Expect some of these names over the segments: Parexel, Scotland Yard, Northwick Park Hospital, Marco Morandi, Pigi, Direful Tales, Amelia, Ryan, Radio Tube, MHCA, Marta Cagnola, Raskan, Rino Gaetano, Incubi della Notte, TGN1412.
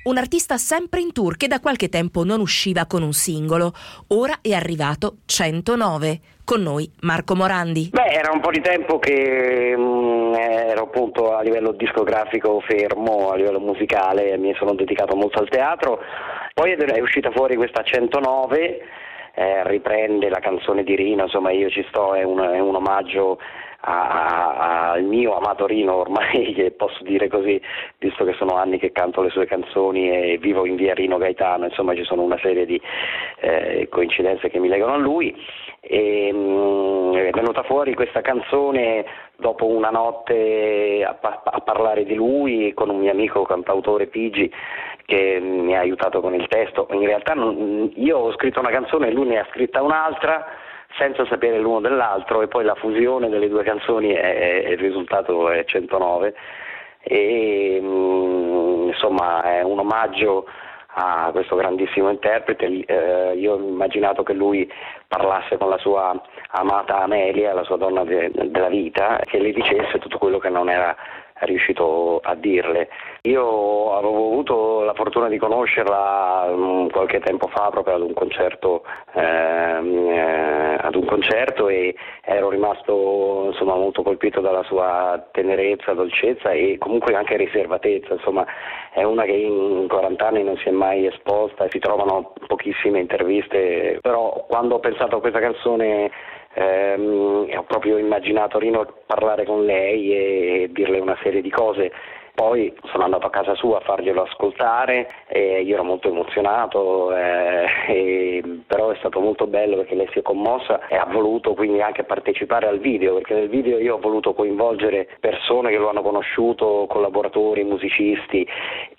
Un artista sempre in tour che da qualche tempo non usciva con un singolo. Ora è arrivato 109. Con noi Marco Morandi. Era un po' di tempo che ero appunto a livello discografico fermo, a livello musicale mi sono dedicato molto al teatro. Poi è uscita fuori questa 109. Riprende la canzone di Rino, insomma io ci sto, è un omaggio al mio amato Rino, ormai posso dire così, visto che sono anni che canto le sue canzoni e vivo in via Rino Gaetano, insomma ci sono una serie di coincidenze che mi legano a lui. È venuta fuori questa canzone dopo una notte a parlare di lui con un mio amico cantautore Pigi che mi ha aiutato con il testo. In realtà io ho scritto una canzone e lui ne ha scritta un'altra senza sapere l'uno dell'altro, e poi la fusione delle due canzoni il risultato è 109 e insomma è un omaggio a questo grandissimo interprete. Io ho immaginato che lui parlasse con la sua amata Amelia, la sua donna della vita, che le dicesse tutto quello che non era riuscito a dirle. Io avevo avuto la fortuna di conoscerla qualche tempo fa proprio ad un concerto e ero rimasto insomma molto colpito dalla sua tenerezza, dolcezza e comunque anche riservatezza, insomma è una che in 40 anni non si è mai esposta e si trovano pochissime interviste, però quando ho pensato a questa canzone ho proprio immaginato Rino parlare con lei e dirle una serie di cose. Poi sono andato a casa sua a farglielo ascoltare e io ero molto emozionato, però è stato molto bello perché lei si è commossa e ha voluto quindi anche partecipare al video, perché nel video io ho voluto coinvolgere persone che lo hanno conosciuto, collaboratori, musicisti,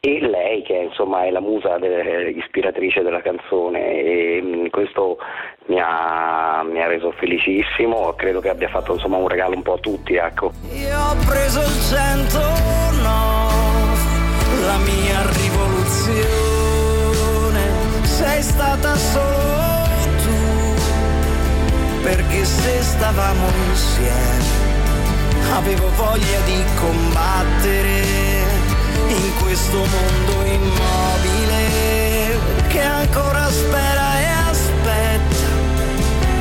e lei che insomma è la musa ispiratrice della canzone, e questo mi ha reso felicissimo. Credo che abbia fatto insomma un regalo un po' a tutti, ecco. Io ho preso il 109, la mia rivoluzione, sei stata solo tu, perché se stavamo insieme avevo voglia di combattere in questo mondo immobile che ancora spera e aspetta,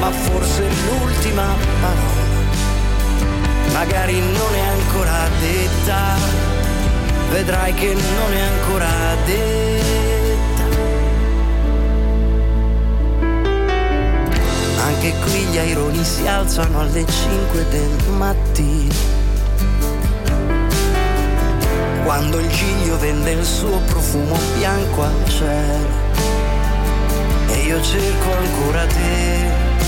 ma forse l'ultima parola magari non è ancora detta. Vedrai che non è ancora detta. Anche qui gli aironi si alzano alle 5 del mattino, quando il giglio vende il suo profumo bianco al cielo. E io cerco ancora te,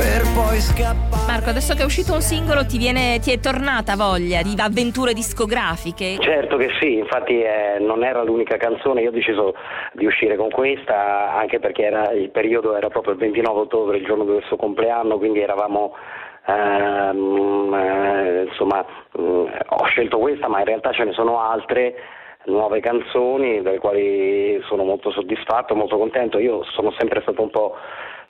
per poi scappare. Marco, adesso che è uscito un singolo ti è tornata voglia di avventure discografiche? Certo che sì, infatti non era l'unica canzone, io ho deciso di uscire con questa anche perché il periodo era proprio il 29 ottobre, il giorno del suo compleanno, quindi eravamo ho scelto questa, ma in realtà ce ne sono altre nuove canzoni delle quali sono molto soddisfatto, molto contento. Io sono sempre stato un po'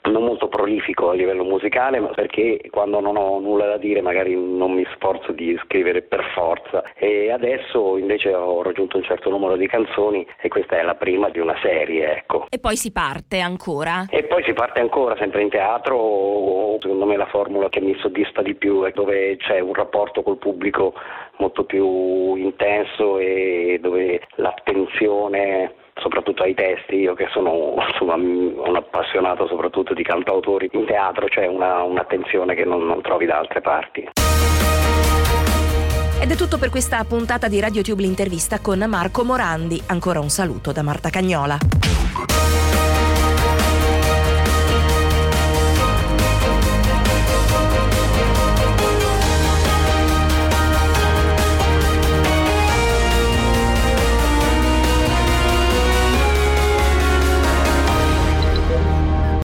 non molto prolifico a livello musicale, ma perché quando non ho nulla da dire magari non mi sforzo di scrivere per forza, e adesso invece ho raggiunto un certo numero di canzoni e questa è la prima di una serie, ecco. E poi si parte ancora? E poi si parte ancora, sempre in teatro, o secondo me la formula che mi soddisfa di più è dove c'è un rapporto col pubblico molto più intenso e dove l'attenzione soprattutto ai testi, io che sono insomma un appassionato soprattutto di cantautori, in teatro c'è un'attenzione che non trovi da altre parti. Ed è tutto per questa puntata di Radio Tube, l'intervista con Marco Morandi. Ancora un saluto da Marta Cagnola.